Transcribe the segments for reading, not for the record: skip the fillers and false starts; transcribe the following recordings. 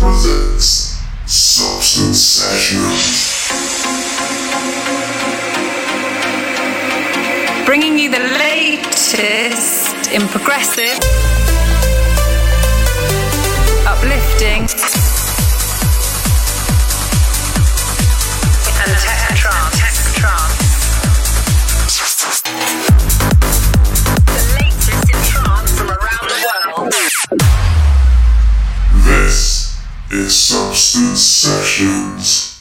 presents Substance Sanctuary, bringing you the latest in progressive, uplifting, and tech trance. This is Substance Sessions.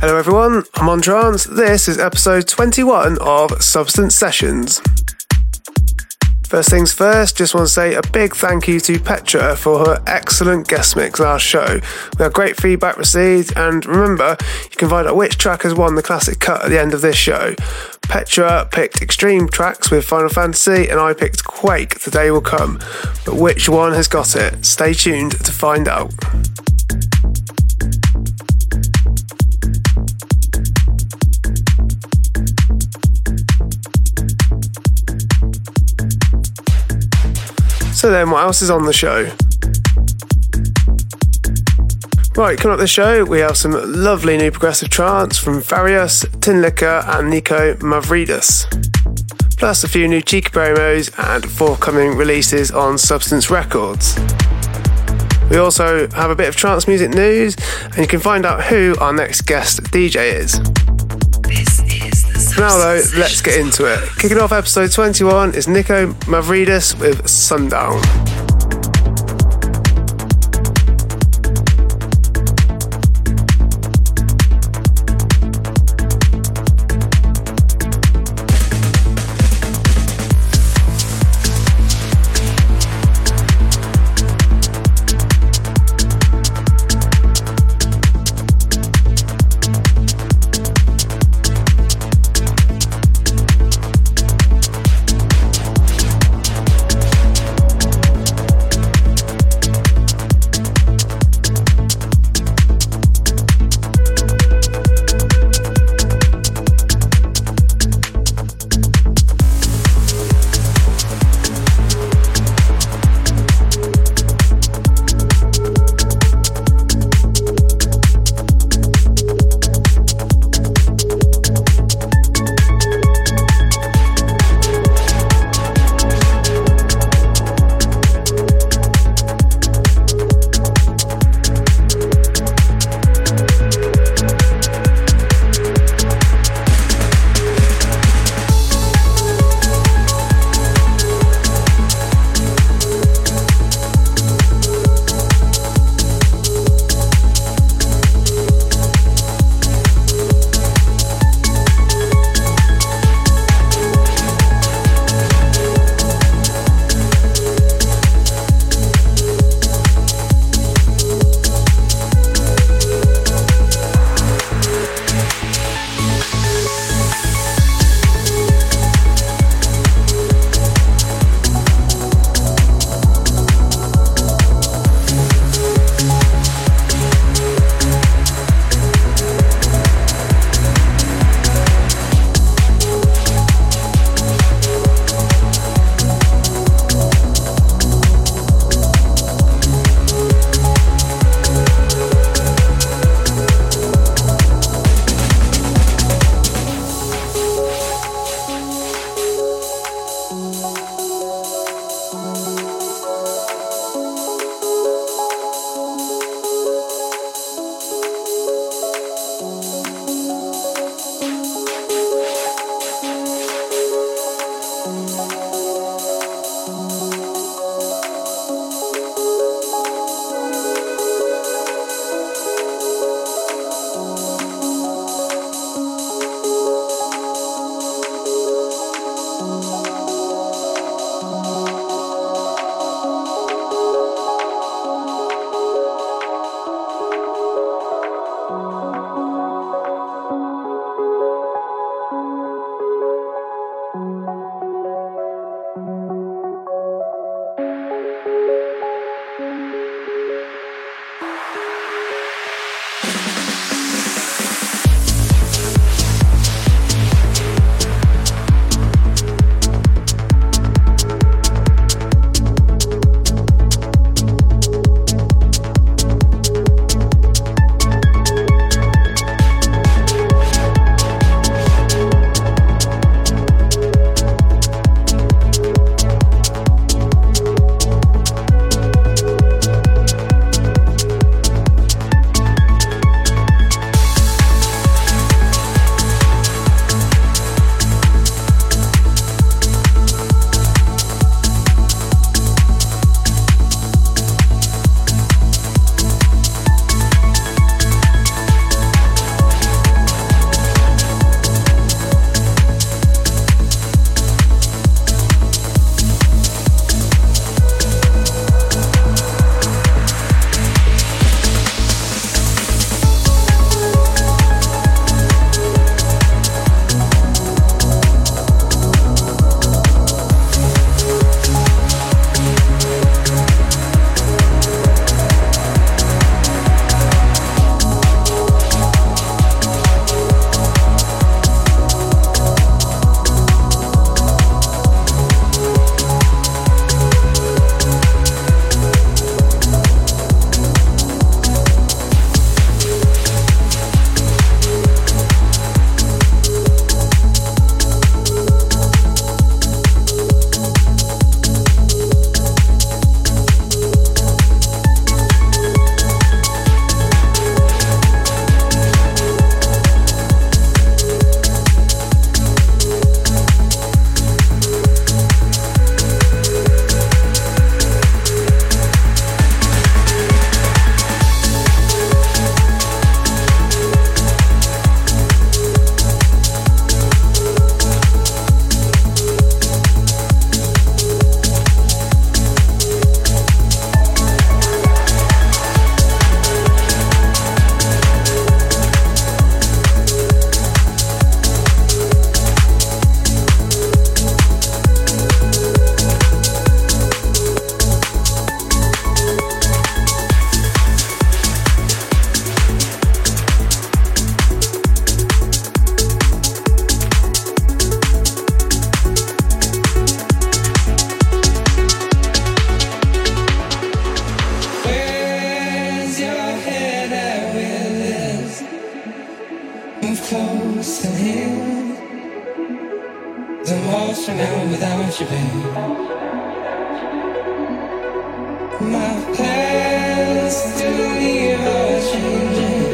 Hello everyone, I'm On Trance. This is episode 21 of Substance Sessions. First things first, just want to say a big thank you to Petra for her excellent guest mix last show. We had great feedback received, and remember, you can find out which track has won the classic cut at the end of this show. Petra picked Extreme Tracks with Final Fantasy, and I picked Quake, The Day Will Come. But which one has got it? Stay tuned to find out. So then, what else is on the show? Right, coming up the show, we have some lovely new progressive trance from Farius, Tinlicker and Nico Mavridis. Plus a few new cheeky promos and forthcoming releases on Substance Records. We also have a bit of trance music news, and you can find out who our next guest DJ is. Now though, let's get into it. Kicking off episode 21 is Nico Mavridis with Sundown. move close and heal the most from now without you, babe. My plans through the year are changing.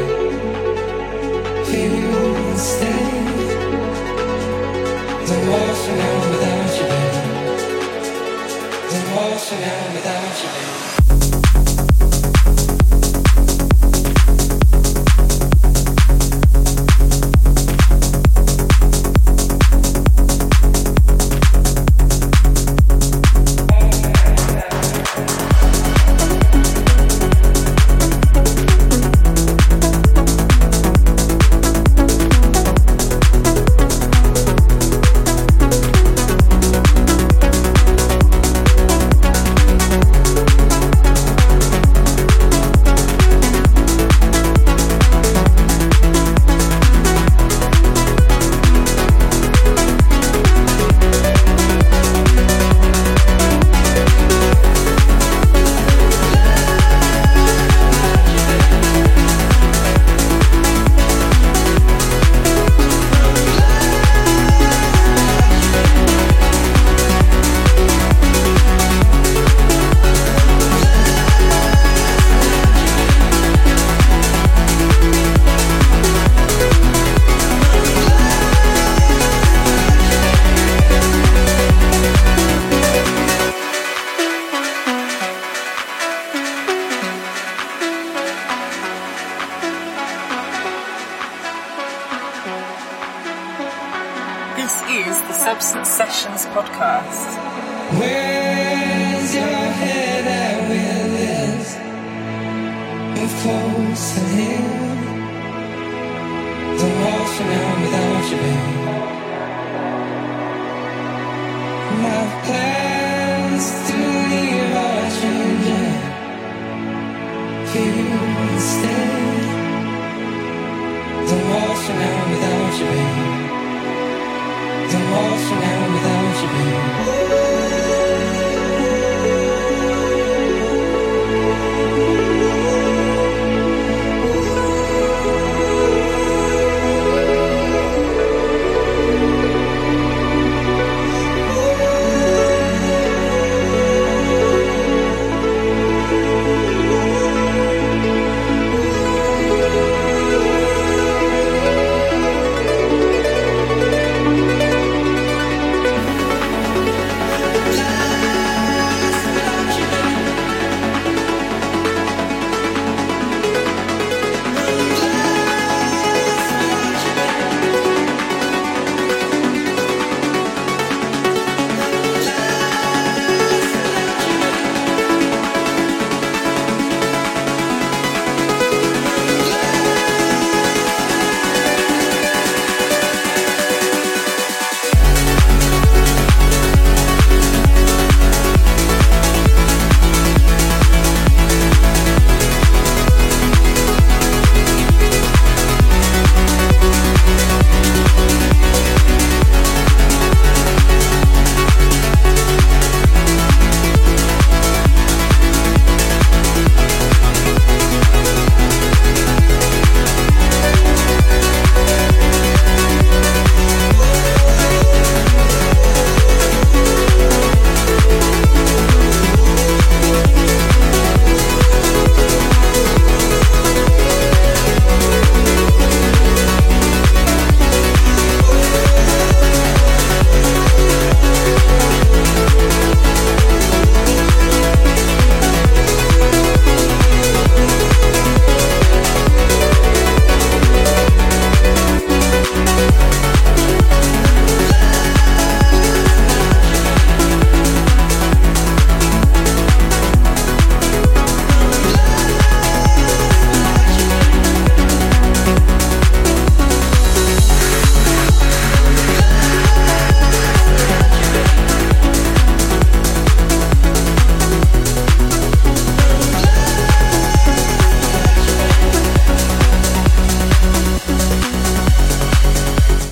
Feel instead the most from now without you, babe. The most from now without you, babe.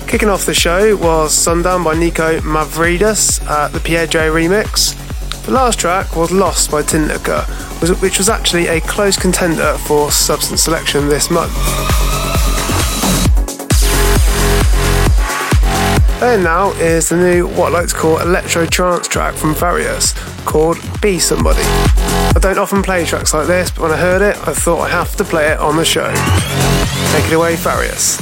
Kicking off the show was Sundown by Nico Mavridis, the Pierre J remix. The last track was Lost by Tindaka, which was actually a close contender for Substance Selection this month. And now is the new, what I like to call, electro trance track from Farius called Be Somebody. I don't often play tracks like this, but when I heard it, I thought I have to play it on the show. Take it away, Farius.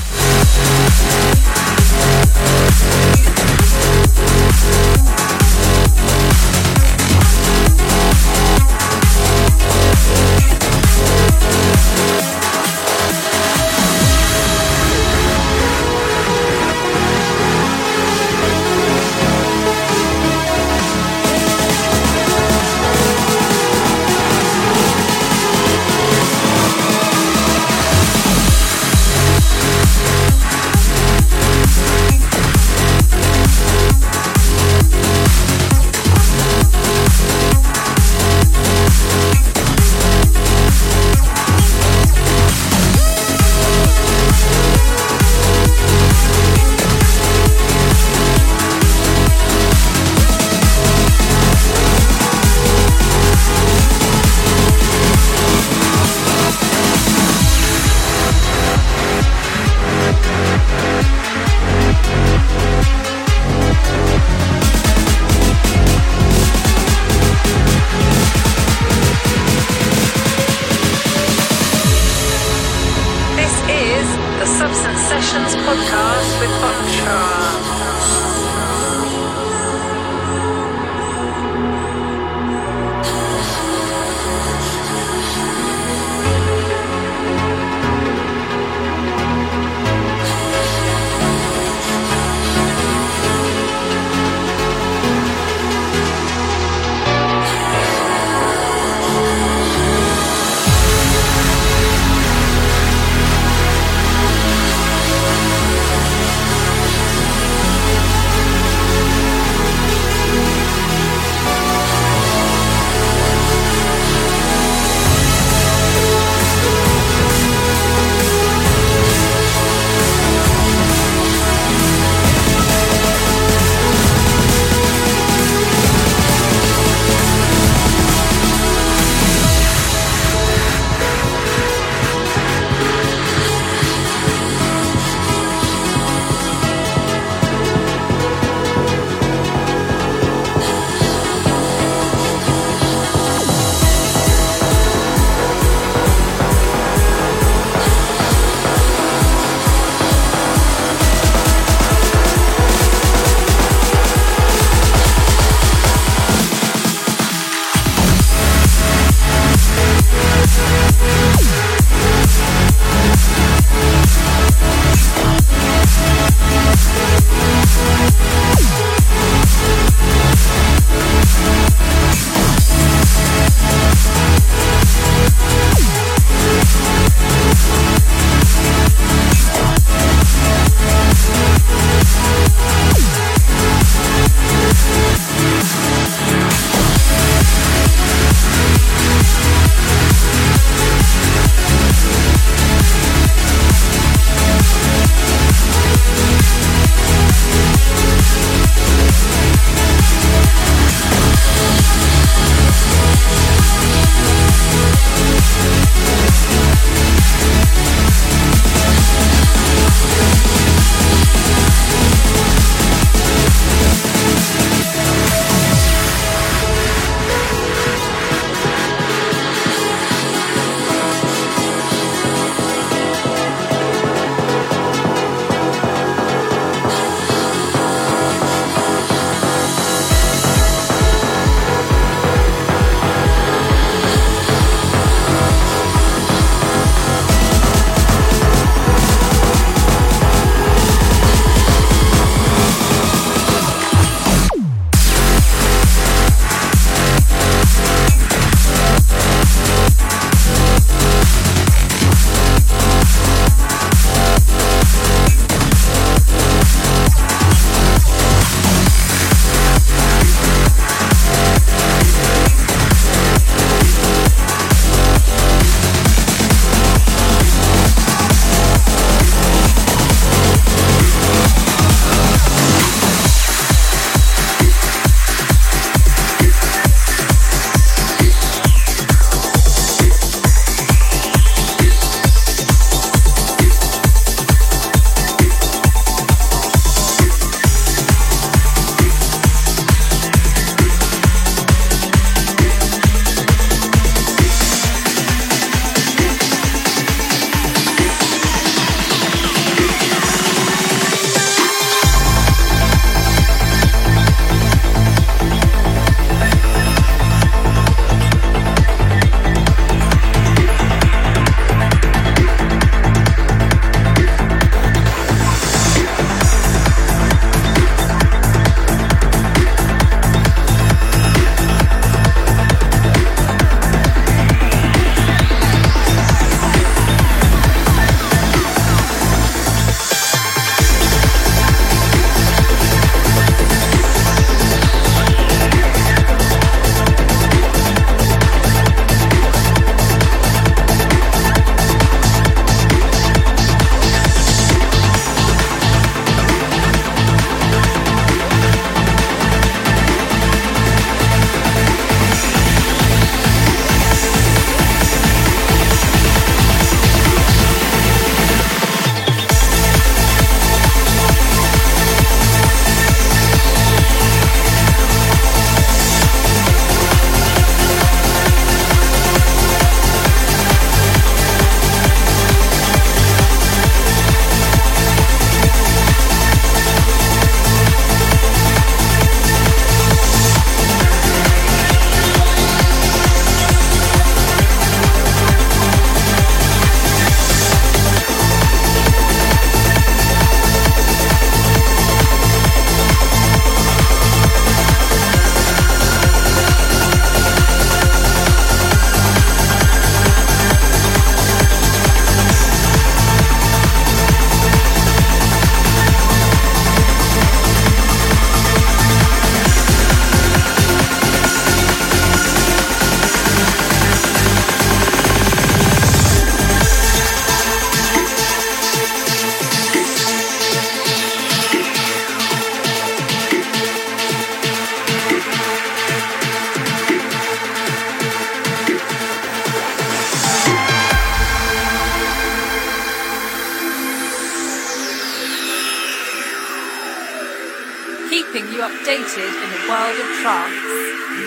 keeping you updated in the world of trance.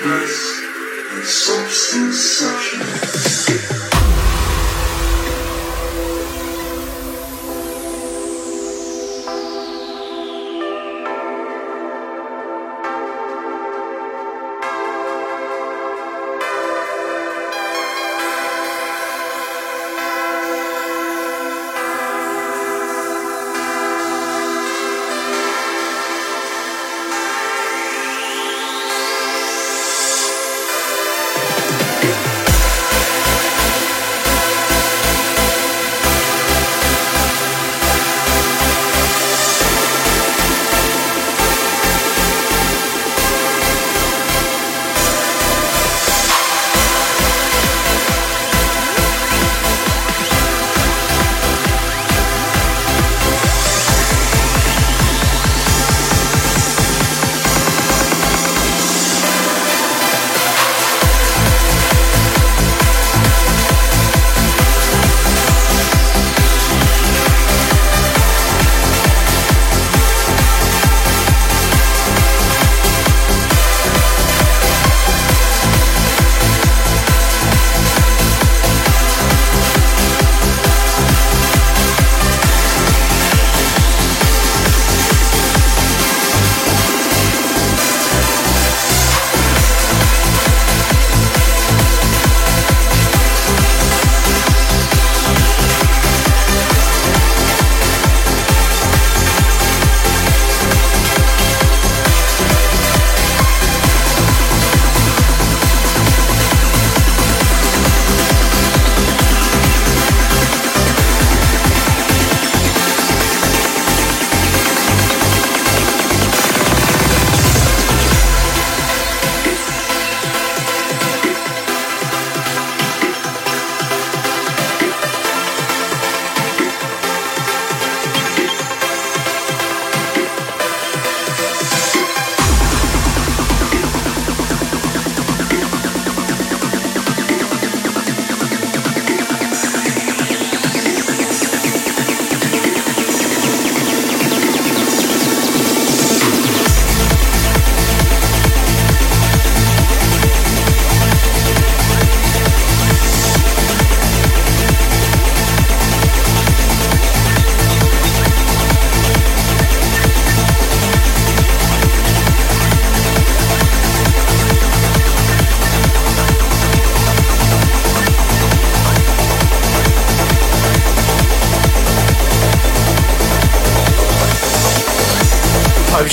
This is Substance Sessions.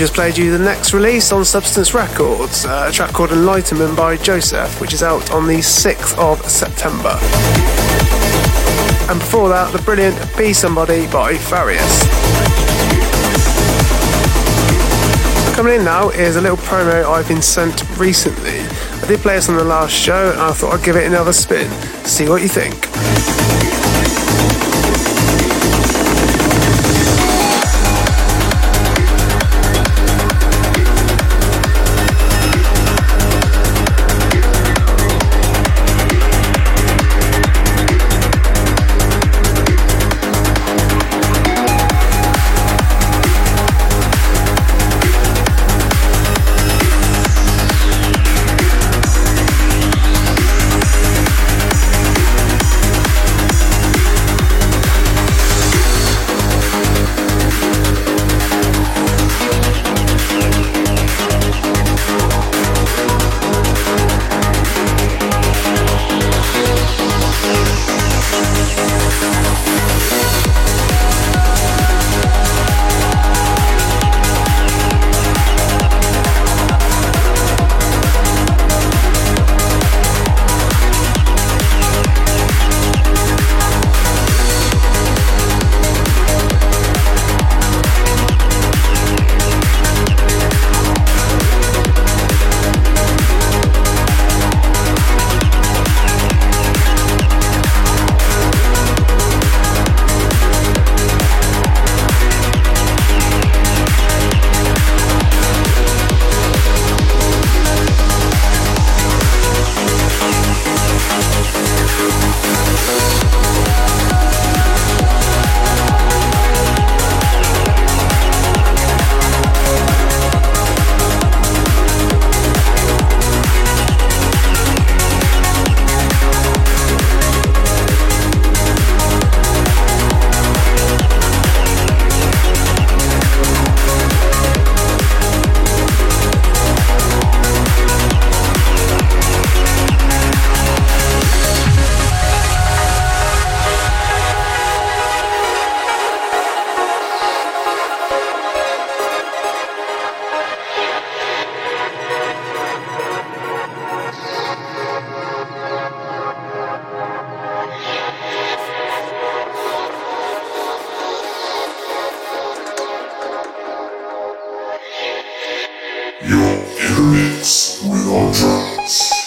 Just played you the next release on Substance Records, a track called Enlightenment by Joseph, which is out on the 6th of September. And before that, the brilliant Be Somebody by Farius. Coming in now is a little promo I've been sent recently. I did play this on the last show and I thought I'd give it another spin, see what you think. trance with On Trance.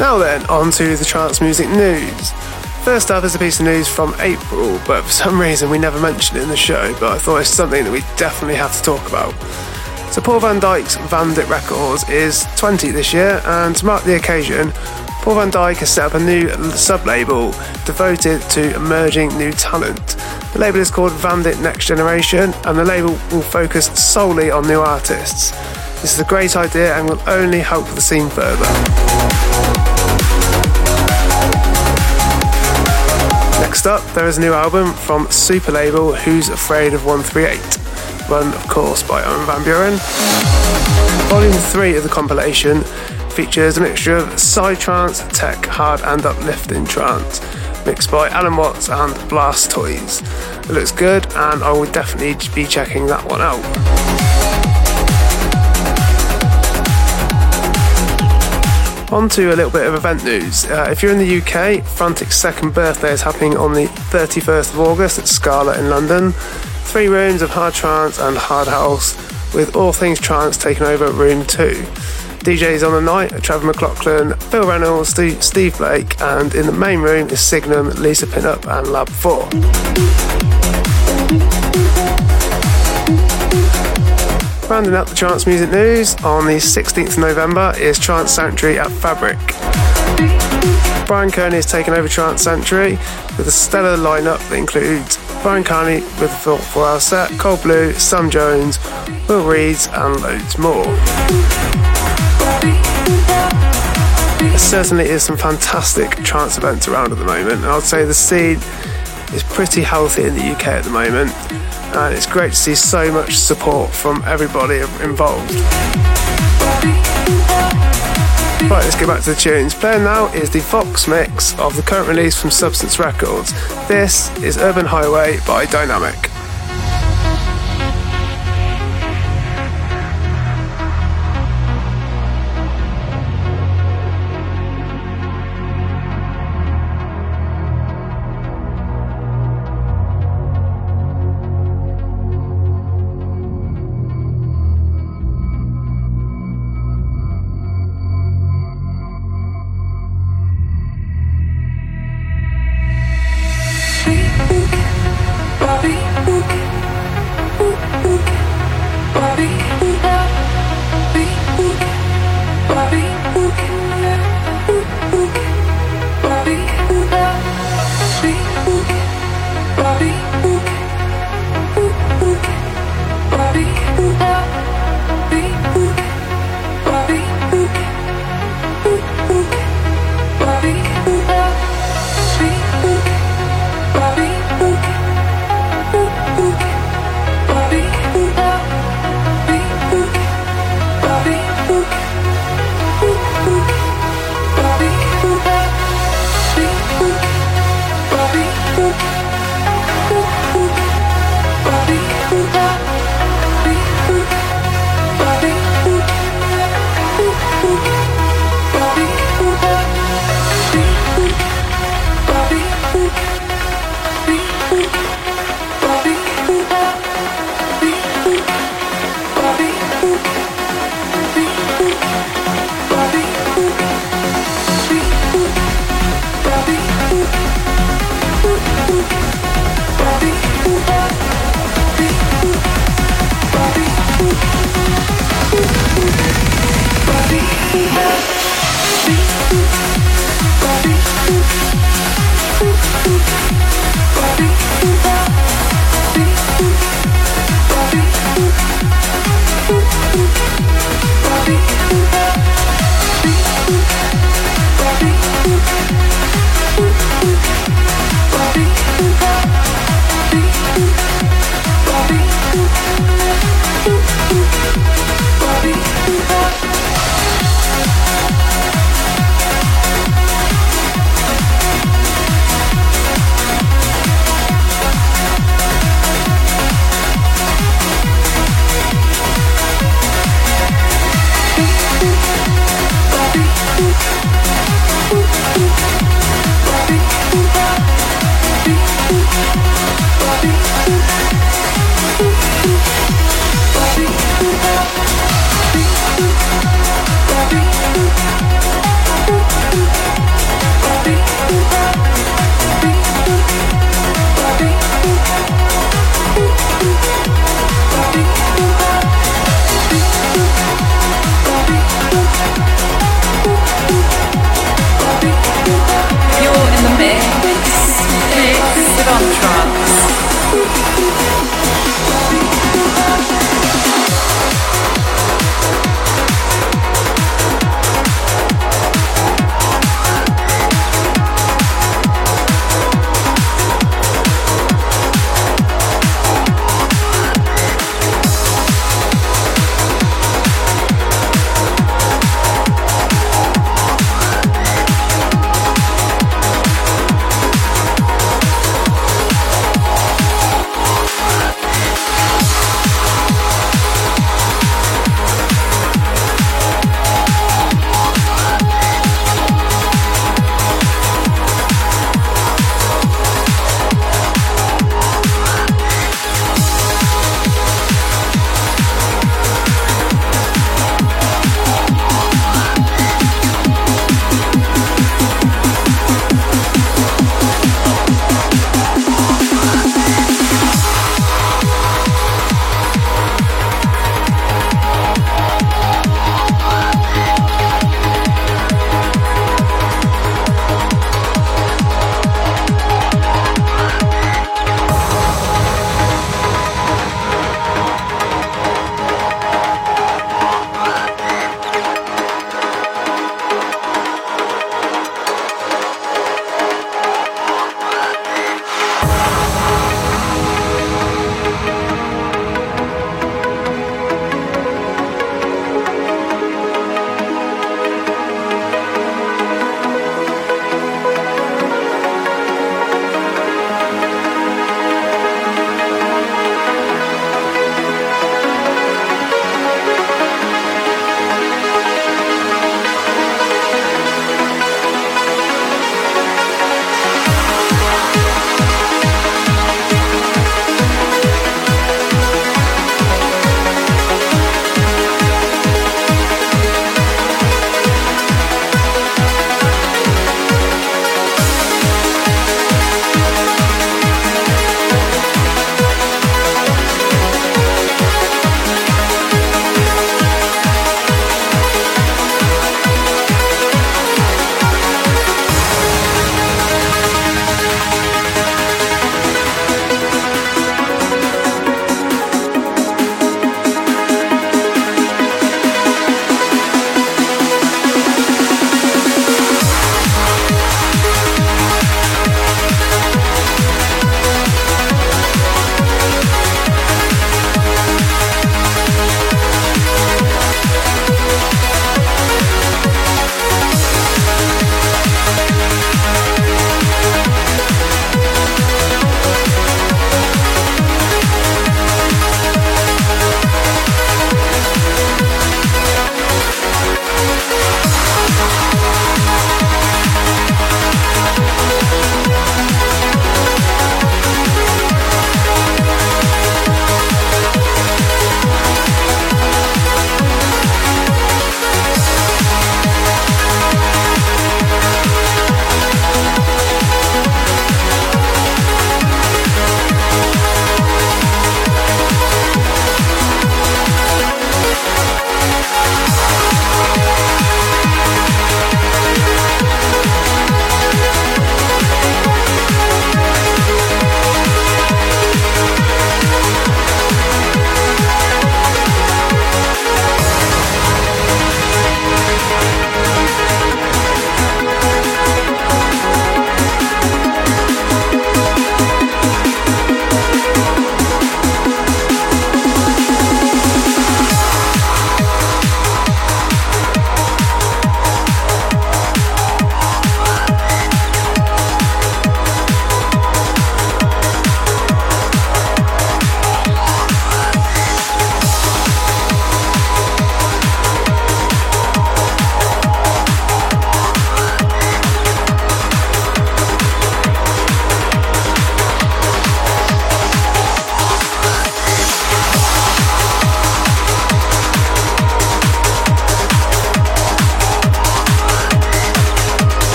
Now then, on to the trance music news. First up is a piece of news from April, but for some reason we never mentioned it in the show, but I thought it's something that we definitely have to talk about. So Paul Van Dyke's Vandit Records is 20 this year, and to mark the occasion, Paul Van Dyke has set up a new sub-label devoted to emerging new talent. The label is called Vandit Next Generation, and the label will focus solely on new artists. This is a great idea and will only help the scene further. Next up, there is a new album from super label Who's Afraid of 138, run of course by Armin van Buuren. Volume 3 of the compilation features a mixture of psytrance, tech, hard and uplifting trance, mixed by Alan Watts and Blast Toys. It looks good and I will definitely be checking that one out. On to a little bit of event news. If you're in the UK, Frantic's second birthday is happening on the 31st of August at Scarlet in London. 3 rooms of hard trance and hard house, with all things trance taking over room 2. DJs on the night are Trevor McLaughlin, Phil Reynolds, Steve Blake, and in the main room is Signum, Lisa Pinup and Lab 4. Rounding up the trance music news, on the 16th of November is Trance Sanctuary at Fabric. Brian Kearney has taken over Trance Sanctuary with a stellar lineup that includes Brian Kearney with a 4-hour set, Cold Blue, Sam Jones, Will Reed and loads more. There certainly is some fantastic trance events around at the moment, and I'd say the scene is pretty healthy in the UK at the moment, and it's great to see so much support from everybody involved. Right, let's get back to the tunes. Playing now is the Vox mix of the current release from Substance Records. This is Urban Highway by Dynamic. On Trance.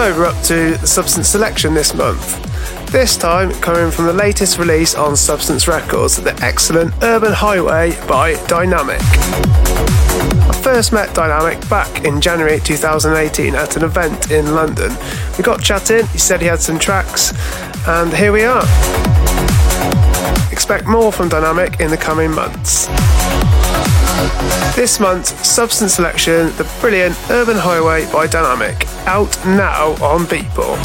So we're up to the Substance selection this month. This time coming from the latest release on Substance Records, the excellent Urban Highway by Dynamic. I first met Dynamic back in January 2018 at an event in London. We got chatting, he said he had some tracks, and here we are. Expect more from Dynamic in the coming months. This month's Substance selection, the brilliant Urban Highway by Dynamic, out now on Beatport.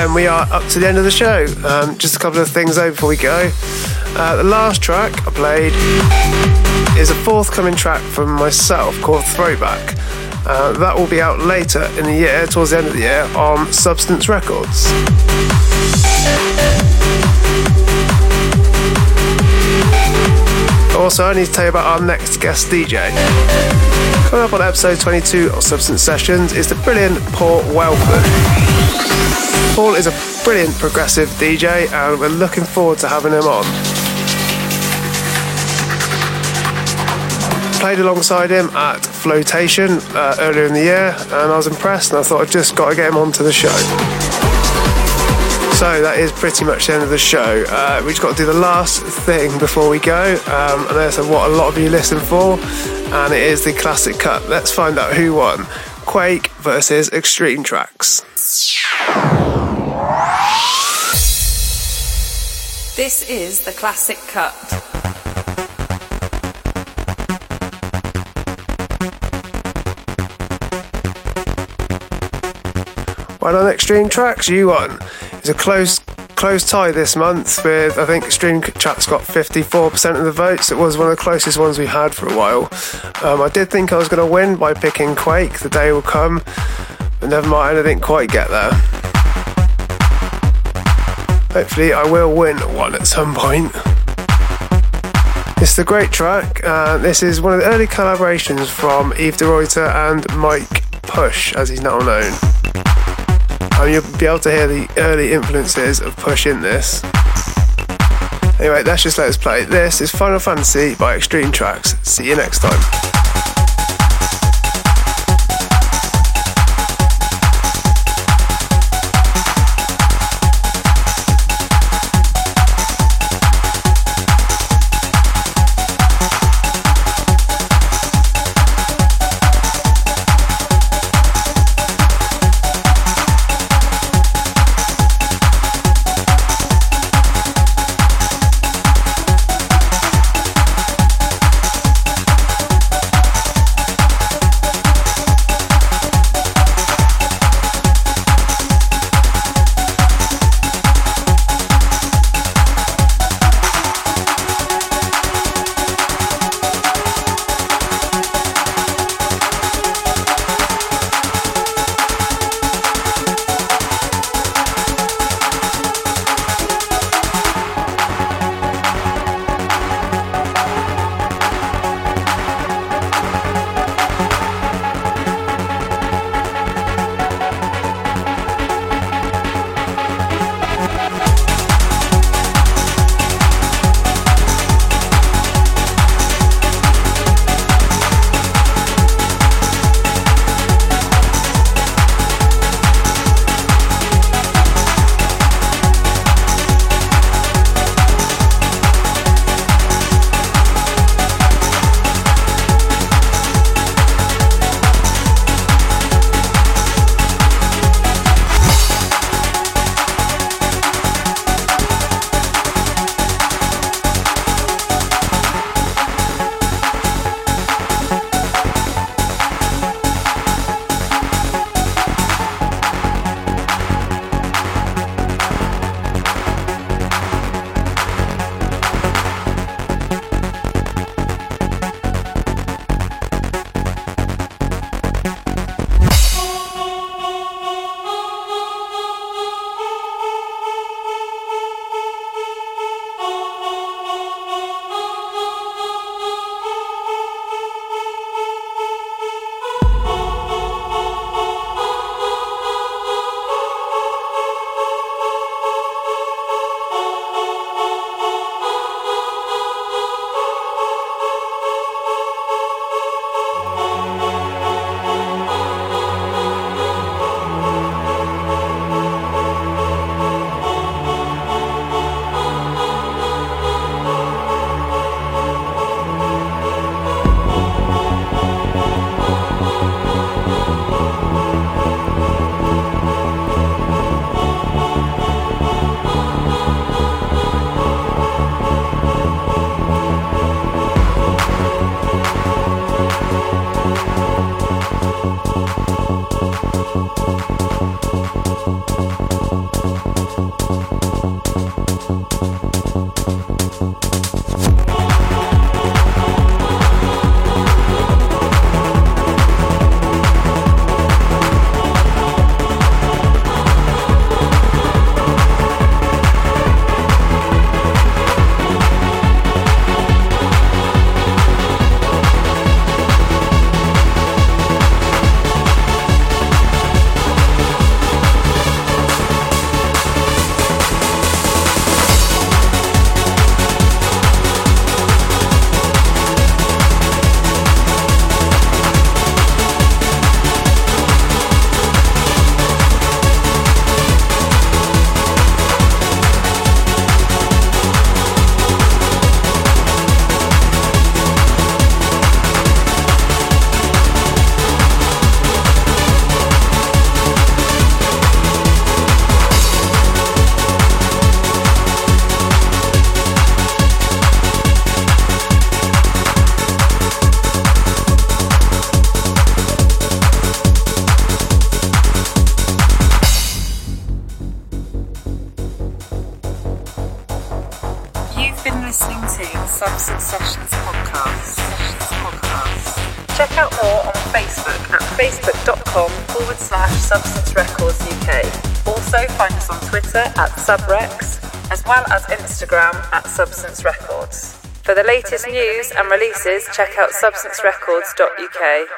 then we are up to the end of the show. Just a couple of things though before we go. The last track I played is a forthcoming track from myself called Throwback. That will be out later in the year, towards the end of the year, on Substance Records. Also, I need to tell you about our next guest DJ. Coming up on episode 22 of Substance Sessions is the brilliant Paul Wellford. Paul is a brilliant progressive DJ and we're looking forward to having him on. Played alongside him at Flotation earlier in the year and I was impressed and I thought I've just got to get him onto the show. So that is pretty much the end of the show. We've just got to do the last thing before we go. I know that's what a lot of you listen for, and it is the classic cut. Let's find out who won. Quake versus Extreme Tracks. This is the classic cut. Well, on Extreme Tracks, you won. It's a close tie this month with, I think, Extreme Tracks got 54% of the votes. It was one of the closest ones we had for a while. I did think I was going to win by picking Quake. The day will come, but never mind, I didn't quite get there. Hopefully I will win one at some point. It's a great track. This is one of the early collaborations from Yves de Ruyter and Mike Push, as he's now known. You'll be able to hear the early influences of Push in this. Anyway, that's just let us play. This is Final Fantasy by Extreme Tracks. See you next time. Sessions Podcast. Check out more on Facebook at facebook.com/Substance Records UK. Also find us on Twitter at Subrex, as well as Instagram at Substance Records. For the latest news and releases, check out substancerecords.uk.